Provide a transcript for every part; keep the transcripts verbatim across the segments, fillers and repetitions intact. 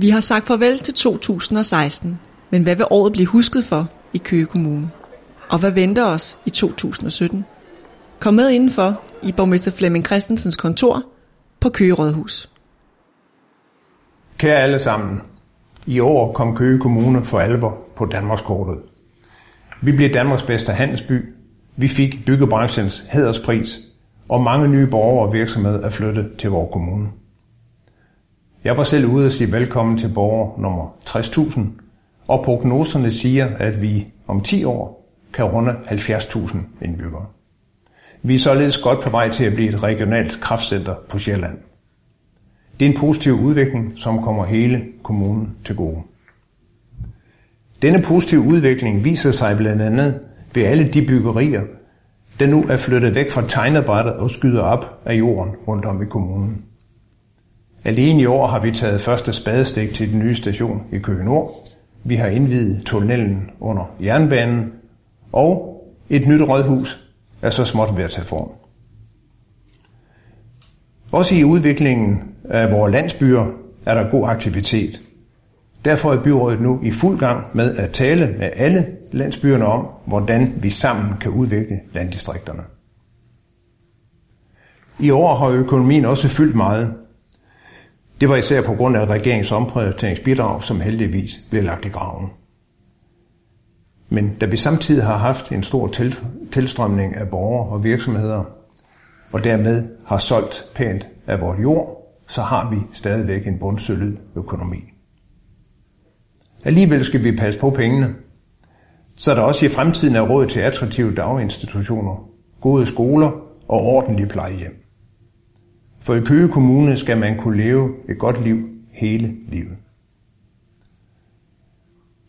Vi har sagt farvel til to tusind og seksten, men hvad vil året blive husket for i Køge Kommune? Og hvad venter os i to tusind og sytten? Kom med indenfor i borgmester Flemming Christensens kontor på Køge Rådhus. Kære alle sammen, i år kom Køge Kommune for alvor på Danmarkskortet. Vi blev Danmarks bedste handelsby, vi fik byggebranchens hæderspris, og mange nye borgere og virksomheder er flyttet til vores kommune. Jeg var selv ude at sige velkommen til borger nummer tres tusind, og prognoserne siger, at vi om ti år kan runde halvfjerds tusind indbyggere. Vi er således godt på vej til at blive et regionalt kraftcenter på Sjælland. Det er en positiv udvikling, som kommer hele kommunen til gode. Denne positive udvikling viser sig blandt andet ved alle de byggerier, der nu er flyttet væk fra tegnebrættet og skyder op af jorden rundt om i kommunen. Alene i år har vi taget første spadestik til den nye station i Køge Nord. Vi har indviet tunnelen under jernbanen, og et nyt rådhus er så småt ved at tage form. Også i udviklingen af vores landsbyer er der god aktivitet. Derfor er byrådet nu i fuld gang med at tale med alle landsbyerne om, hvordan vi sammen kan udvikle landdistrikterne. I år har økonomien også fyldt meget. Det var især på grund af regeringens omprioriteringsbidrag, som heldigvis blev lagt i graven. Men da vi samtidig har haft en stor tilstrømning af borgere og virksomheder, og dermed har solgt pænt af vores jord, så har vi stadigvæk en bundsølid økonomi. Alligevel skal vi passe på pengene, så der også i fremtiden er råd til attraktive daginstitutioner, gode skoler og ordentlige plejehjem. For i Køge Kommune skal man kunne leve et godt liv hele livet.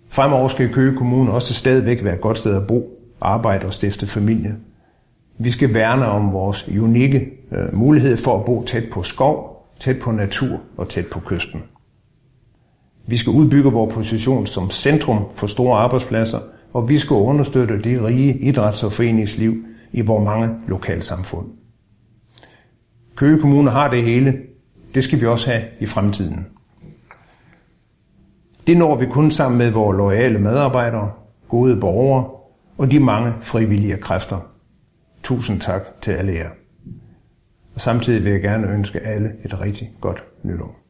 Fremover skal Køge Kommune også stadigvæk være et godt sted at bo, arbejde og stifte familie. Vi skal værne om vores unikke øh, mulighed for at bo tæt på skov, tæt på natur og tæt på kysten. Vi skal udbygge vores position som centrum for store arbejdspladser, og vi skal understøtte det rige idræts- og foreningsliv i vores mange lokalsamfund. Køge Kommune har det hele. Det skal vi også have i fremtiden. Det når vi kun sammen med vores loyale medarbejdere, gode borgere og de mange frivillige kræfter. Tusind tak til alle jer. Og samtidig vil jeg gerne ønske alle et rigtig godt nytår.